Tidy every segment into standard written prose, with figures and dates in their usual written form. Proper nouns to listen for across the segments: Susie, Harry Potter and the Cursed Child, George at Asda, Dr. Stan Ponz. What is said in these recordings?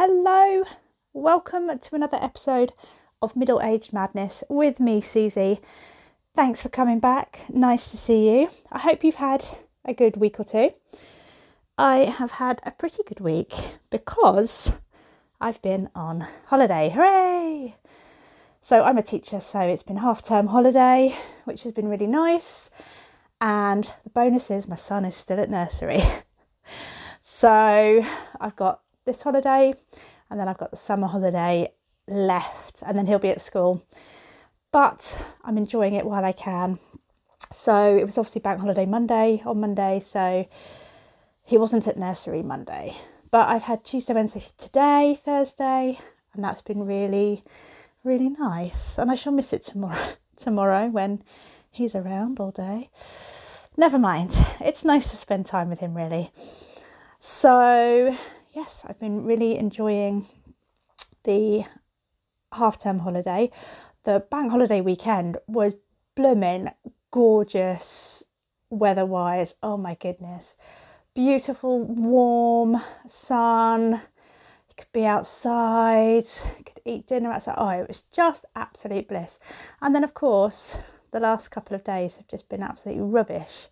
Hello, welcome to another episode of Middle Age Madness with me, Susie. Thanks for coming back. Nice to see you. I hope you've had a good week or two. I have had a pretty good week because I've been on holiday. Hooray! So I'm a teacher, so it's been half-term holiday, which has been really nice. And the bonus is my son is still at nursery. So I've got this holiday and then I've got the summer holiday left, and then he'll be at school. But I'm enjoying it while I can. So it was obviously bank holiday Monday, so he wasn't at nursery Monday. But I've had Tuesday, Wednesday, today, Thursday, and that's been really, really nice. And I shall miss it tomorrow when he's around all day. Never mind. It's nice to spend time with him, really. So yes, I've been really enjoying the half-term holiday. The bank holiday weekend was blooming gorgeous weather-wise. Oh my goodness. Beautiful, warm sun. You could be outside. You could eat dinner outside. Oh, it was just absolute bliss. And then, of course, the last couple of days have just been absolutely rubbish.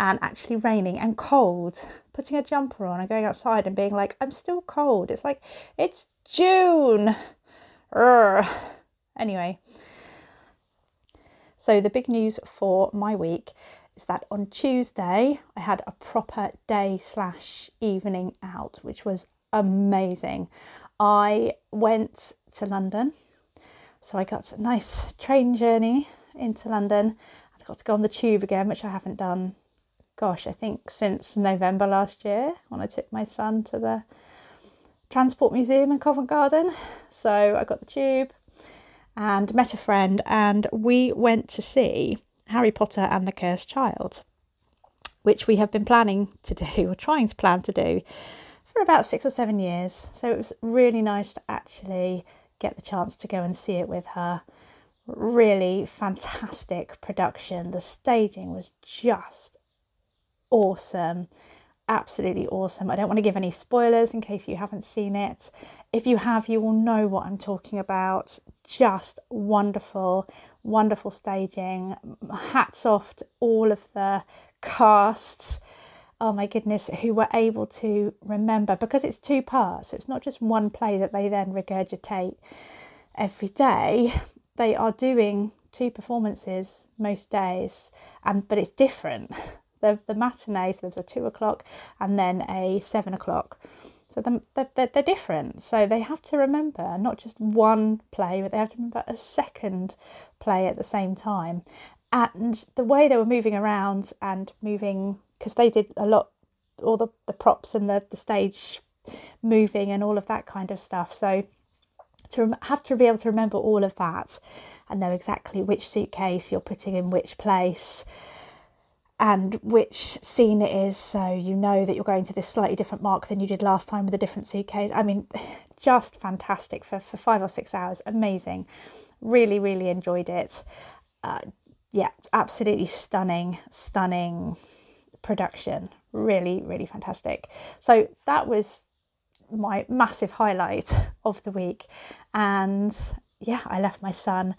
And actually raining and cold, putting a jumper on and going outside and being like, I'm still cold. It's like, it's June. Urgh. Anyway, so the big news for my week is that on Tuesday, I had a proper day/evening out, which was amazing. I went to London, so I got a nice train journey into London. I got to go on the tube again, which I haven't done, I think since November last year, when I took my son to the Transport Museum in Covent Garden. So I got the tube and met a friend, and we went to see Harry Potter and the Cursed Child, which we have been planning to do, or trying to plan to do, for about 6 or 7 years. So it was really nice to actually get the chance to go and see it with her. Really fantastic production. The staging was just awesome, absolutely awesome. I don't want to give any spoilers in case you haven't seen it. If you have, you will know what I'm talking about. Just wonderful, wonderful staging. Hats off to all of the casts. Oh my goodness, who were able to remember, because it's two parts, so it's not just one play that they then regurgitate every day. They are doing two performances most days, but it's different. The matinee, so there was a 2 o'clock and then a 7 o'clock. So they're different. So they have to remember not just one play, but they have to remember a second play at the same time. And the way they were moving around and moving, because they did a lot, all the props and the stage moving and all of that kind of stuff. So to have to be able to remember all of that and know exactly which suitcase you're putting in which place and which scene it is, so you know that you're going to this slightly different mark than you did last time with a different suitcase. I mean, just fantastic for 5 or 6 hours. Amazing. Really, really enjoyed it. Yeah, absolutely stunning production. Really, really fantastic. So that was my massive highlight of the week. And yeah, I left my son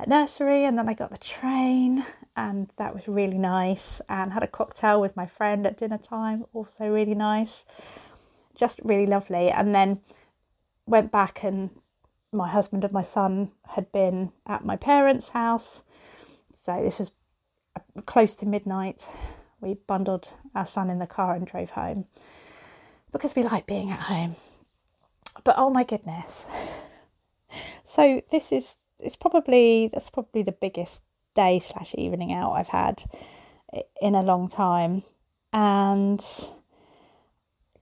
at nursery and then I got the train, and that was really nice, and had a cocktail with my friend at dinner time, also really nice, just really lovely. And then went back, and my husband and my son had been at my parents' house, so this was close to midnight. We bundled our son in the car and drove home because we like being at home. But oh my goodness. So that's probably the biggest day/evening out I've had in a long time. And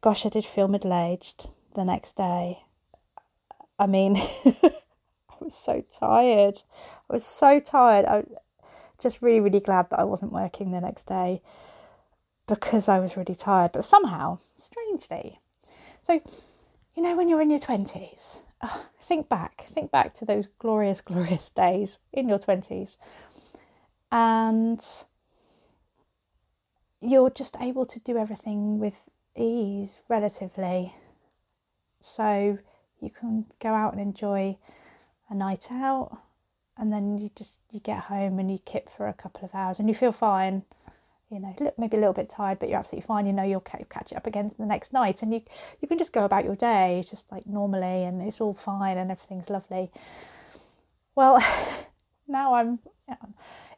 gosh, I did feel middle-aged the next day. I mean, I was so tired. I was just really, really glad that I wasn't working the next day because I was really tired. But somehow, strangely. So, you know, when you're in your 20s, think back to those glorious days in your 20s, and you're just able to do everything with ease, relatively. So you can go out and enjoy a night out, and then you get home and you kip for a couple of hours and you feel fine. You know, maybe a little bit tired, but you're absolutely fine. You know, you'll catch it up again the next night, and you can just go about your day just like normally, and it's all fine and everything's lovely. Well, now I'm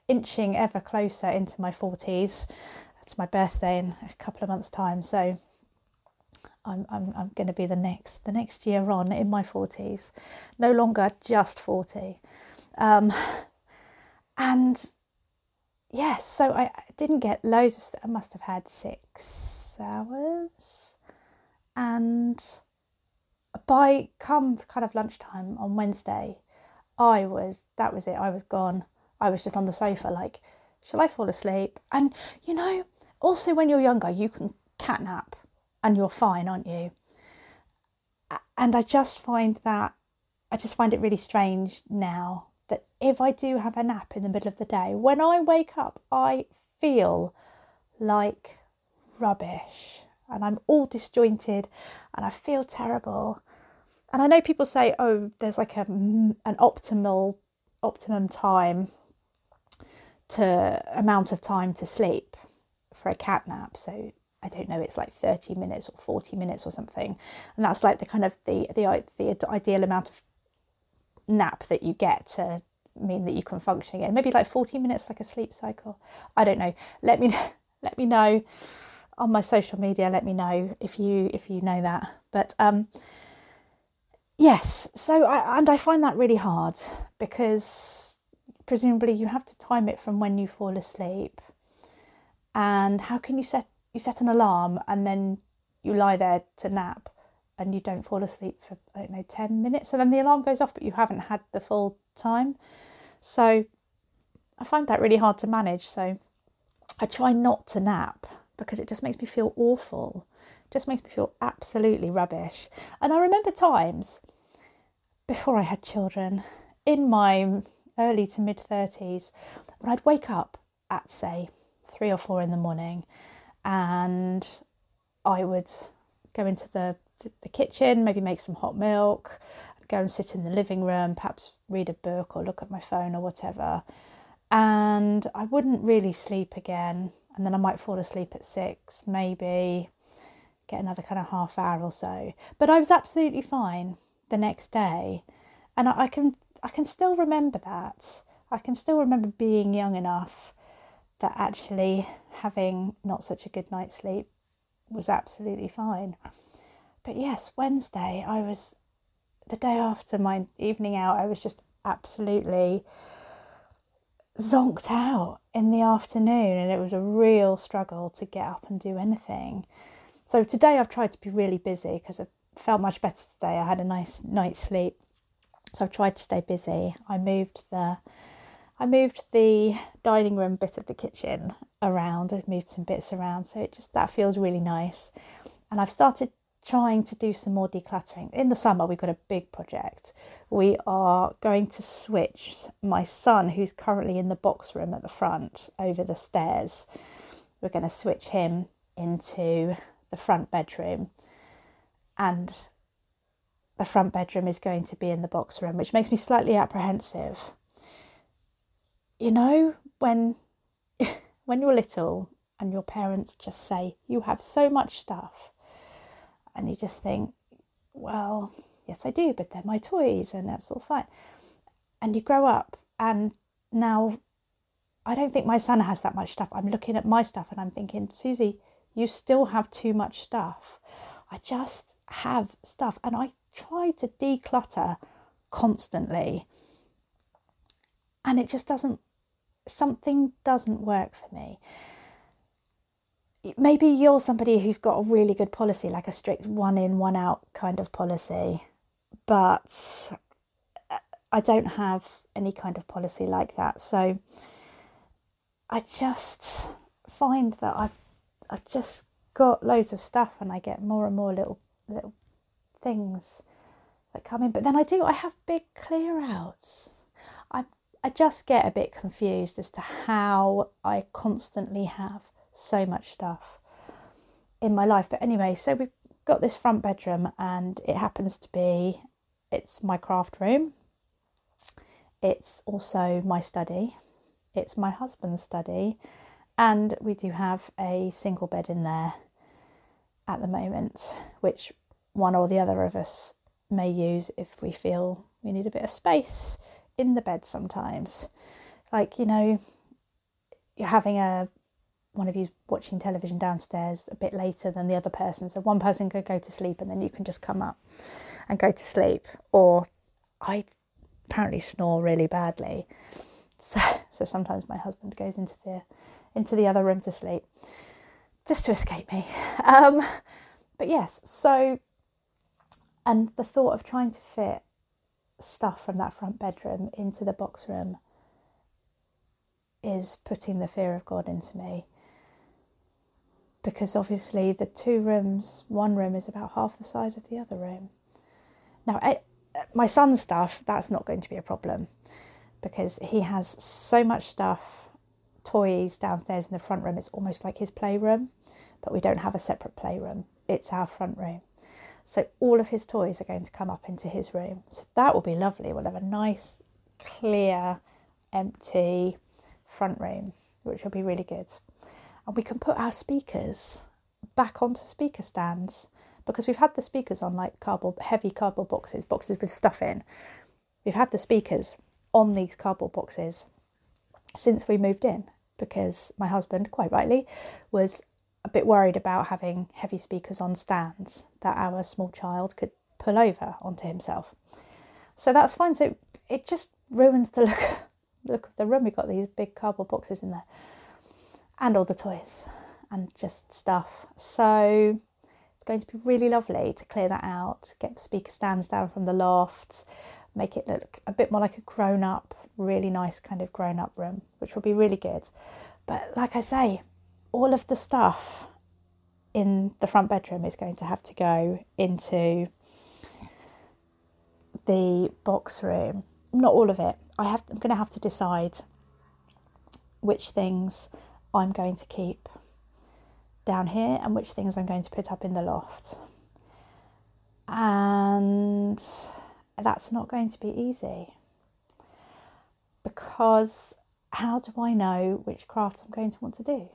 inching ever closer into my 40s. It's my birthday in a couple of months' time, so I'm going to be the next year on in my 40s, no longer just 40, and. Yes, so I didn't get loads of stuff. I must have had 6 hours. And by kind of lunchtime on Wednesday, that was it. I was gone. I was just on the sofa like, shall I fall asleep? And, you know, also when you're younger, you can catnap and you're fine, aren't you? And I just find it really strange now. That if I do have a nap in the middle of the day, when I wake up, I feel like rubbish and I'm all disjointed and I feel terrible. And I know people say, oh, there's like an optimum time to amount of time to sleep for a cat nap. So I don't know, it's like 30 minutes or 40 minutes or something. And that's like the kind of the ideal amount of nap that you get to mean that you can function again. Maybe like 40 minutes, like a sleep cycle. I don't know. Let me know on my social media. Let me know if you know that. But yes. So I find that really hard because presumably you have to time it from when you fall asleep. And how can you set an alarm and then you lie there to nap? And you don't fall asleep for, I don't know, 10 minutes. And then the alarm goes off, but you haven't had the full time. So I find that really hard to manage. So I try not to nap because it just makes me feel awful. It just makes me feel absolutely rubbish. And I remember times before I had children in my early to mid 30s when I'd wake up at, say, 3 or 4 in the morning and I would go into the kitchen, maybe make some hot milk, go and sit in the living room, perhaps read a book or look at my phone or whatever. And I wouldn't really sleep again. And then I might fall asleep at 6, maybe get another kind of half hour or so. But I was absolutely fine the next day. And I can still remember that. I can still remember being young enough that actually having not such a good night's sleep was absolutely fine. But yes, Wednesday, the day after my evening out, I was just absolutely zonked out in the afternoon, and it was a real struggle to get up and do anything. So today I've tried to be really busy because I felt much better today. I had a nice night's sleep, so I've tried to stay busy. I moved the dining room bit of the kitchen around. I've moved some bits around, so that feels really nice. And I've started trying to do some more decluttering. In the summer, we've got a big project. We are going to switch my son, who's currently in the box room at the front over the stairs. We're going to switch him into the front bedroom. And the front bedroom is going to be in the box room, which makes me slightly apprehensive. You know, when you're little and your parents just say, you have so much stuff. And you just think, well, yes, I do, but they're my toys and that's all fine. And you grow up, and now I don't think my son has that much stuff. I'm looking at my stuff and I'm thinking, Susie, you still have too much stuff. I just have stuff. And I try to declutter constantly. And it just doesn't work for me. Maybe you're somebody who's got a really good policy, like a strict one in, one out kind of policy. But I don't have any kind of policy like that. So I just find that I've just got loads of stuff, and I get more and more little things that come in. But then I have big clear outs. I just get a bit confused as to how I constantly have so much stuff in my life. But anyway, so we've got this front bedroom, and it happens to be, it's my craft room. It's also my study. It's my husband's study. And we do have a single bed in there at the moment, which one or the other of us may use if we feel we need a bit of space in the bed sometimes. Like, you know, you're having one of you watching television downstairs a bit later than the other person, so one person could go to sleep and then you can just come up and go to sleep. Or I apparently snore really badly, so sometimes my husband goes into the other room to sleep just to escape me. But yes, so, and the thought of trying to fit stuff from that front bedroom into the box room is putting the fear of God into me, because obviously the two rooms, one room is about half the size of the other room. Now, my son's stuff, that's not going to be a problem, because he has so much stuff, toys downstairs in the front room. It's almost like his playroom, but we don't have a separate playroom. It's our front room. So all of his toys are going to come up into his room. So that will be lovely. We'll have a nice, clear, empty front room, which will be really good. And we can put our speakers back onto speaker stands, because we've had the speakers on like heavy cardboard boxes with stuff in. We've had the speakers on these cardboard boxes since we moved in, because my husband, quite rightly, was a bit worried about having heavy speakers on stands that our small child could pull over onto himself. So that's fine. So it just ruins the look of the room. We've got these big cardboard boxes in there, and all the toys and just stuff. So it's going to be really lovely to clear that out, get the speaker stands down from the loft, make it look a bit more like a grown-up, really nice kind of grown-up room, which will be really good. But like I say, all of the stuff in the front bedroom is going to have to go into the box room. Not all of it. I'm going to have to decide which things I'm going to keep down here and which things I'm going to put up in the loft. And that's not going to be easy, because how do I know which crafts I'm going to want to do?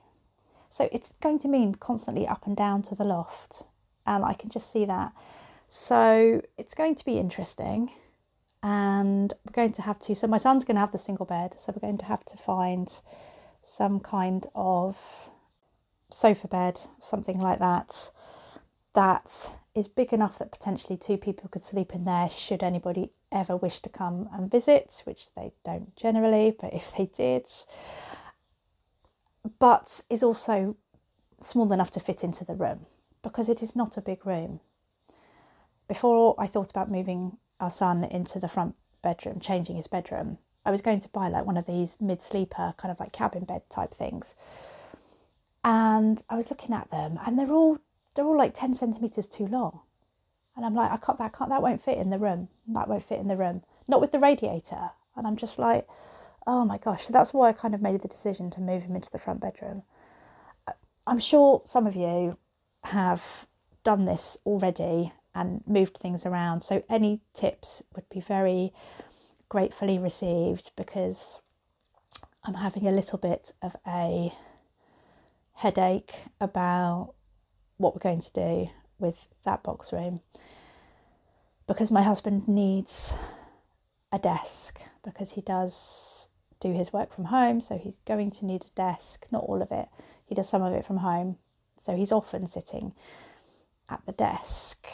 So it's going to mean constantly up and down to the loft, and I can just see that. So it's going to be interesting, and we're going to have to, so my son's going to have the single bed, so we're going to have to find some kind of sofa bed, something like that is big enough that potentially two people could sleep in there, should anybody ever wish to come and visit, which they don't generally, but if they did. But is also small enough to fit into the room, because it is not a big room. Before I thought about moving our son into the front bedroom, changing his bedroom, I was going to buy like one of these mid-sleeper kind of like cabin bed type things. And I was looking at them, and they're all like 10 centimetres too long. And I'm like, I can't, that won't fit in the room. That won't fit in the room. Not with the radiator. And I'm just like, oh my gosh, so that's why I kind of made the decision to move him into the front bedroom. I'm sure some of you have done this already and moved things around, so any tips would be very gratefully received, because I'm having a little bit of a headache about what we're going to do with that box room, because my husband needs a desk, because he does do his work from home, so he's going to need a desk. Not all of it, he does some of it from home, so he's often sitting at the desk,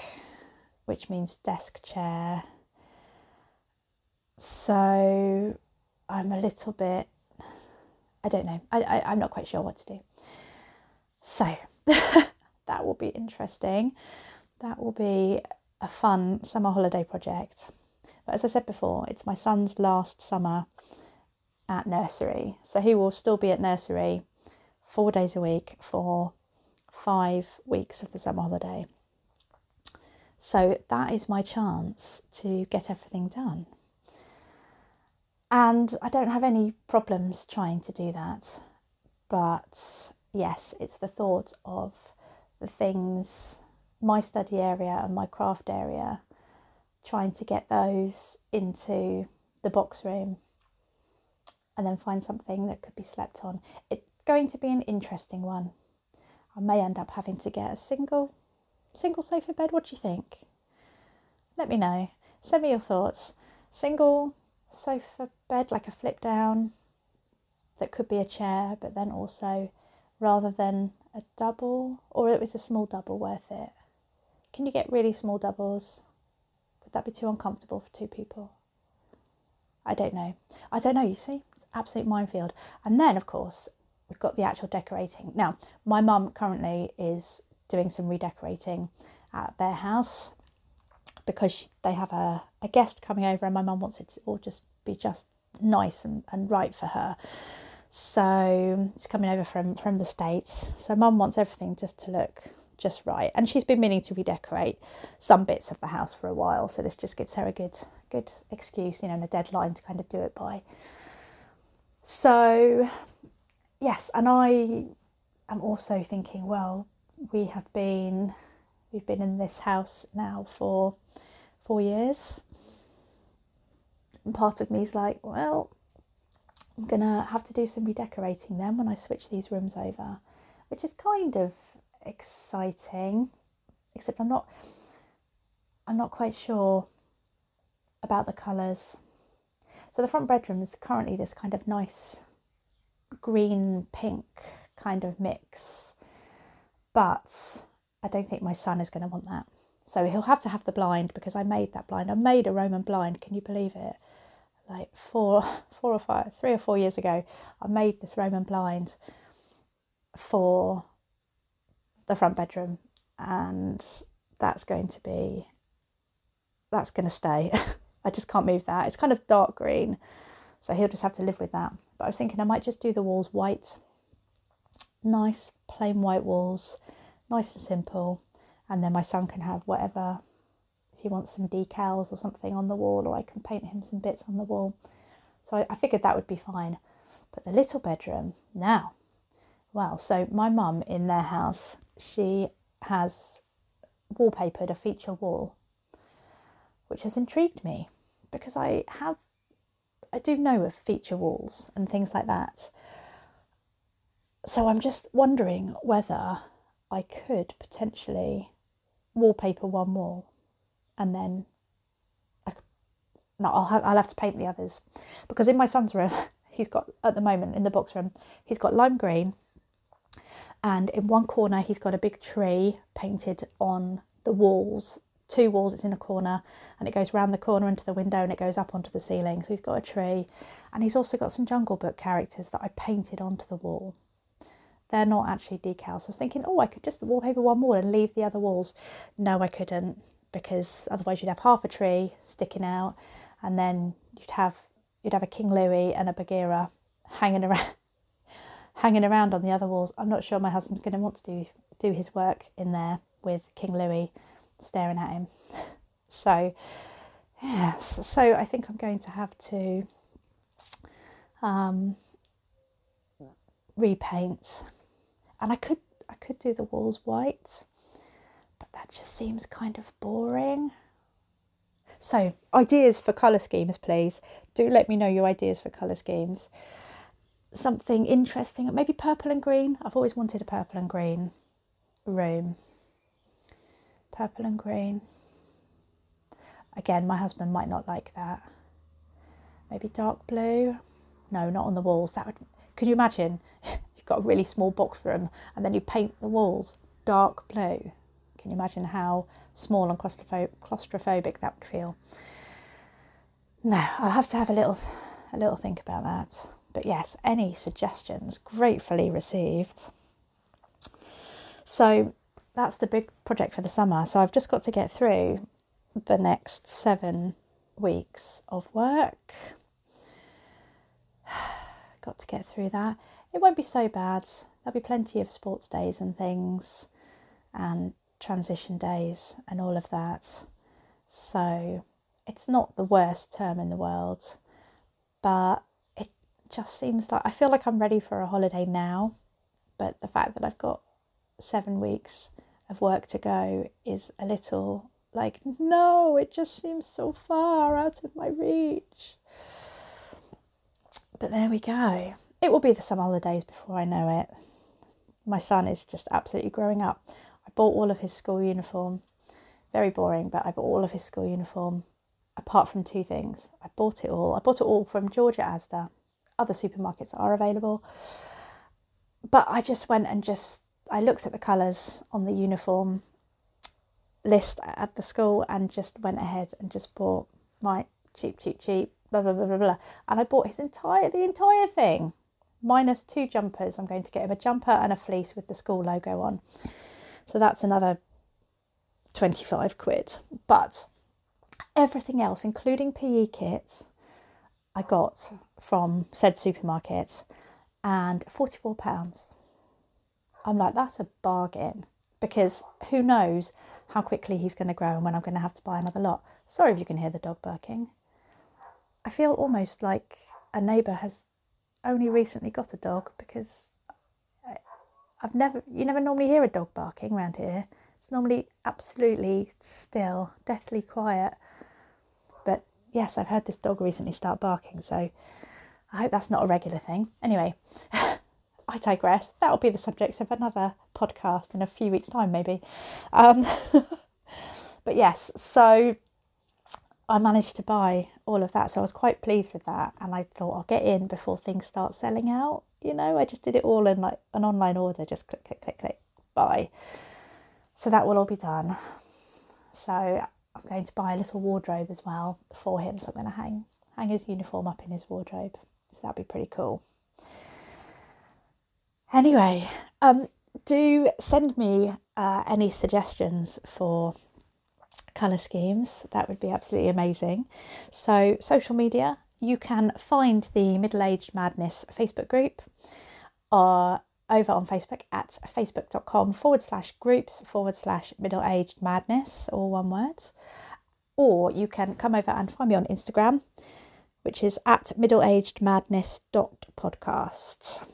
which means desk chair. So I'm a little bit, I don't know, I'm not quite sure what to do, so that will be interesting. That will be a fun summer holiday project. But as I said before, it's my son's last summer at nursery, so he will still be at nursery 4 days a week for 5 weeks of the summer holiday. So that is my chance to get everything done. And I don't have any problems trying to do that. But yes, it's the thought of the things my study area and my craft area, trying to get those into the box room, and then find something that could be slept on. It's going to be an interesting one. I may end up having to get a single sofa bed. What do you think? Let me know. Send me your thoughts. Single sofa bed, like a flip down, that could be a chair, but then also, rather than a double, or it was a small double worth it? Can you get really small doubles? Would that be too uncomfortable for two people? I don't know, you see, it's an absolute minefield. And then, of course, we've got the actual decorating. Now, my mum currently is doing some redecorating at their house because they have a guest coming over, and my mum wants it to all just be just nice and right for her. So it's coming over from the States. So mum wants everything just to look just right. And she's been meaning to redecorate some bits of the house for a while. So this just gives her a good excuse, and a deadline to kind of do it by. So yes, and I am also thinking, well, we've been in this house now for 4 years. And part of me is like, well, I'm going to have to do some redecorating then when I switch these rooms over, which is kind of exciting, except I'm not quite sure about the colours. So the front bedroom is currently this kind of nice green pink kind of mix, but I don't think my son is going to want that. So he'll have to have the blind, because I made that blind. I made a Roman blind, can you believe it? Like three or four years ago, I made this Roman blind for the front bedroom, and that's going to stay. I just can't move that. It's kind of dark green, so he'll just have to live with that. But I was thinking I might just do the walls white, nice plain white walls, nice and simple, and then my son can have whatever. He wants some decals or something on the wall, or I can paint him some bits on the wall. So I figured that would be fine. But the little bedroom now, well, so my mum in their house, she has wallpapered a feature wall, which has intrigued me because I do know of feature walls and things like that. So I'm just wondering whether I could potentially wallpaper one wall. And then I'll have to paint the others, because in my son's room, he's got, at the moment in the box room, he's got lime green, and in one corner he's got a big tree painted on the walls, two walls. It's in a corner, and it goes round the corner into the window, and it goes up onto the ceiling. So he's got a tree, and he's also got some Jungle Book characters that I painted onto the wall. They're not actually decals. So I was thinking, oh, I could just wallpaper one wall and leave the other walls. No, I couldn't, because otherwise you'd have half a tree sticking out, and then you'd have a King Louis and a Bagheera hanging around on the other walls. I'm not sure my husband's going to want to do his work in there with King Louis staring at him. So yes, so I think I'm going to have to repaint, and I could do the walls white. But that just seems kind of boring. So, ideas for colour schemes, please. Do let me know your ideas for colour schemes. Something interesting, maybe purple and green. I've always wanted a purple and green room. Purple and green. Again, my husband might not like that. Maybe dark blue. No, not on the walls. Could you imagine? You've got a really small box room, and then you paint the walls dark blue. Can you imagine how small and claustrophobic that would feel? No, I'll have to have a little think about that. But yes, any suggestions gratefully received. So that's the big project for the summer. So I've just got to get through the next 7 weeks of work. Got to get through that. It won't be so bad. There'll be plenty of sports days and things, and transition days and all of that. So it's not the worst term in the world, but it just seems like I feel like I'm ready for a holiday now, but the fact that I've got 7 weeks of work to go is a little like, no, it just seems so far out of my reach. But there we go. It will be the summer holidays before I know it. My son is just absolutely growing up. I bought all of his school uniform. Very boring, but I bought all of his school uniform, apart from two things. I bought it all. I bought it all from George at Asda. Other supermarkets are available. But I just went and I looked at the colours on the uniform list at the school and just went ahead and just bought my cheap, blah, blah, blah, blah, blah. And I bought the entire thing, minus two jumpers. I'm going to get him a jumper and a fleece with the school logo on. So that's another 25 quid. But everything else, including PE kits, I got from said supermarket, and £44. I'm like, that's a bargain, because who knows how quickly he's going to grow and when I'm going to have to buy another lot. Sorry if you can hear the dog barking. I feel almost like a neighbour has only recently got a dog, because you never normally hear a dog barking around here. It's normally absolutely still, deathly quiet. But yes, I've heard this dog recently start barking, so I hope that's not a regular thing. Anyway, I digress. That'll be the subject of another podcast in a few weeks' time, maybe. But yes, so I managed to buy all of that. So I was quite pleased with that. And I thought, I'll get in before things start selling out. You know, I just did it all in like an online order. Just click, click, click, click, buy. So that will all be done. So I'm going to buy a little wardrobe as well for him. So I'm going to hang his uniform up in his wardrobe. So that'd be pretty cool. Anyway, do send me any suggestions for colour schemes. That would be absolutely amazing. So social media, you can find the Middle Aged Madness Facebook group over on Facebook at facebook.com/groups/middleagedmadness, all one word. Or you can come over and find me on Instagram, which is at middleagedmadness.podcast.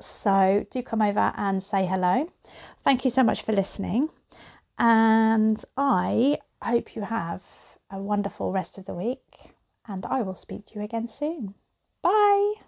So do come over and say hello. Thank you so much for listening. And I hope you have a wonderful rest of the week. And I will speak to you again soon. Bye.